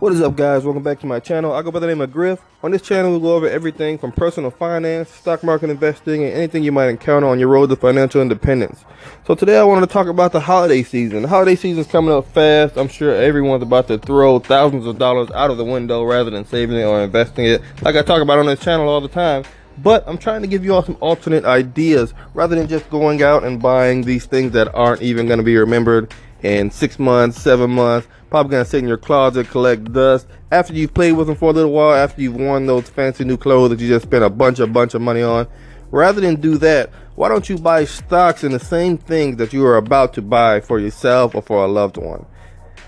What is up, guys? Welcome back to my channel. I go by the name of Griff. On this channel, we go over everything from personal finance, stock market investing, and anything you might encounter on your road to financial independence. So today I wanted to talk about the holiday season. The holiday season is coming up fast. I'm sure everyone's about to throw thousands of dollars out of the window rather than saving it or investing it, like I talk about on this channel all the time. But I'm trying to give you all some alternate ideas rather than just going out and buying these things that aren't even going to be remembered in 6 months, 7 months, probably gonna sit in your closet, collect dust after you've played with them for a little while, after you've worn those fancy new clothes that you just spent a bunch of money on. Rather than do that, why don't you buy stocks in the same things that you are about to buy for yourself or for a loved one?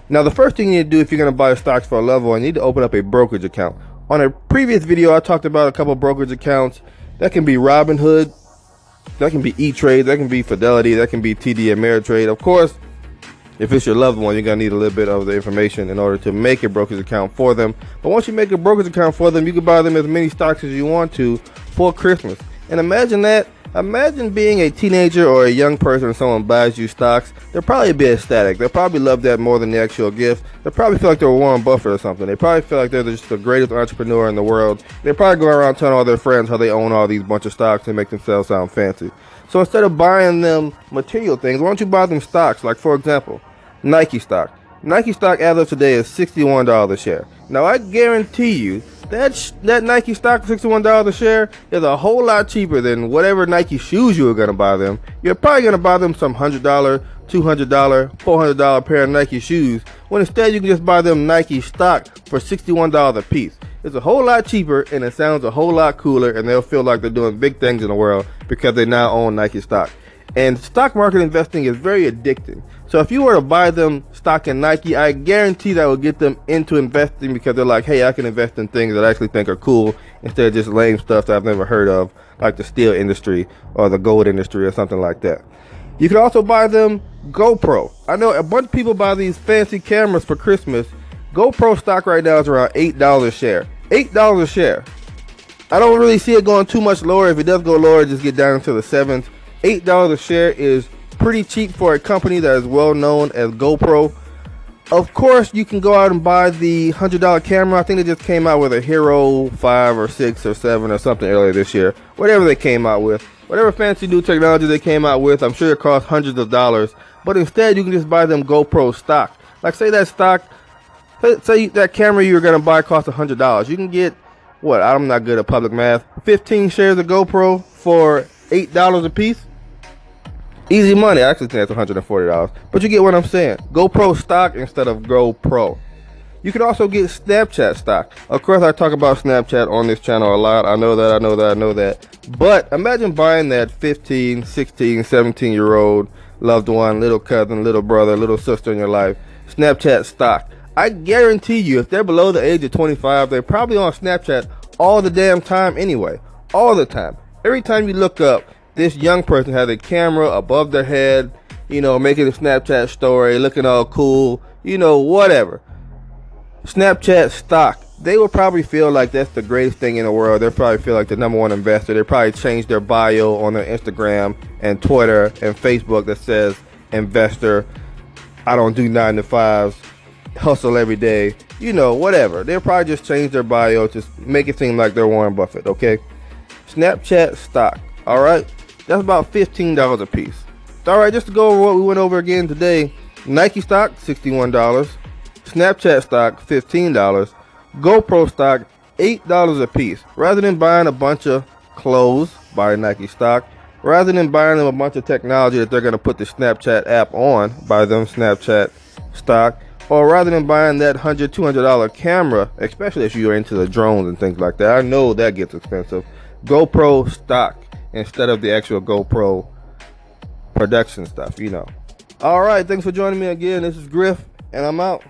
Now, the first thing you need to do if you're gonna buy stocks for a loved one, you need to open up a brokerage account. On a previous video, I talked about a couple brokerage accounts. That can be Robinhood, that can be E-Trade, that can be Fidelity, that can be TD Ameritrade. Of course, if it's your loved one, you're going to need a little bit of the information in order to make a brokerage account for them. But once you make a brokerage account for them, you can buy them as many stocks as you want to for Christmas. And imagine that. Imagine being a teenager or a young person and someone buys you stocks. They'll probably be ecstatic. They'll probably love that more than the actual gift. They'll probably feel like they're Warren Buffett or something. They probably feel like they're just the greatest entrepreneur in the world. They probably go around telling all their friends how they own all these bunch of stocks and make themselves sound fancy. So instead of buying them material things, why don't you buy them stocks? Like, for example, Nike stock. Nike stock as of today is $61 a share. Now, I guarantee you that Nike stock for $61 a share is a whole lot cheaper than whatever Nike shoes you were going to buy them. You're probably going to buy them some $100, $200, $400 pair of Nike shoes, when instead you can just buy them Nike stock for $61 a piece. It's a whole lot cheaper and it sounds a whole lot cooler, and they'll feel like they're doing big things in the world because they now own Nike stock. And stock market investing is very addicting. So if you were to buy them stock in Nike, I guarantee that will get them into investing, because they're like, hey, I can invest in things that I actually think are cool instead of just lame stuff that I've never heard of, like the steel industry or the gold industry or something like that. You can also buy them GoPro. I know a bunch of people buy these fancy cameras for Christmas. GoPro stock right now is around $8 a share. $8 a share. I don't really see it going too much lower. If it does go lower, just get down into the sevens. $8 a share is pretty cheap for a company that is well known as GoPro. Of course, you can go out and buy the $100 camera. I think they just came out with a Hero 5 or 6 or 7 or something earlier this year. Whatever they came out with, whatever fancy new technology they came out with, I'm sure it costs hundreds of dollars. But instead, you can just buy them GoPro stock. Like, say that stock, say that camera you were going to buy costs $100. You can get, what, I'm not good at public math, 15 shares of GoPro for $8 a piece. Easy money. I actually think that's $140, but you get what I'm saying. GoPro stock instead of GoPro. You can also get Snapchat stock. Of course, I talk about Snapchat on this channel a lot. I know that. But imagine buying that 15, 16, 17-year-old loved one, little cousin, little brother, little sister in your life, Snapchat stock. I guarantee you, if they're below the age of 25, they're probably on Snapchat all the damn time anyway. All the time. Every time you look up, this young person has a camera above their head, you know, making a Snapchat story, looking all cool, you know, whatever. Snapchat stock. They will probably feel like that's the greatest thing in the world. They'll probably feel like the #1 investor. They probably changed their bio on their Instagram and Twitter and Facebook that says investor. I don't do 9-to-5s. Hustle every day. You know, whatever. They'll probably just change their bio to make it seem like they're Warren Buffett, okay? Snapchat stock. Alright, that's about $15 a piece. Alright, just to go over what we went over again today, Nike stock, $61, Snapchat stock, $15, GoPro stock, $8 a piece. Rather than buying a bunch of clothes, buy Nike stock. Rather than buying them a bunch of technology that they're going to put the Snapchat app on, buy them Snapchat stock. Or rather than buying that $100, $200 camera, especially if you're into the drones and things like that, I know that gets expensive, GoPro stock. Instead of the actual GoPro production stuff, you know. All right, thanks for joining me again. This is Griff, and I'm out.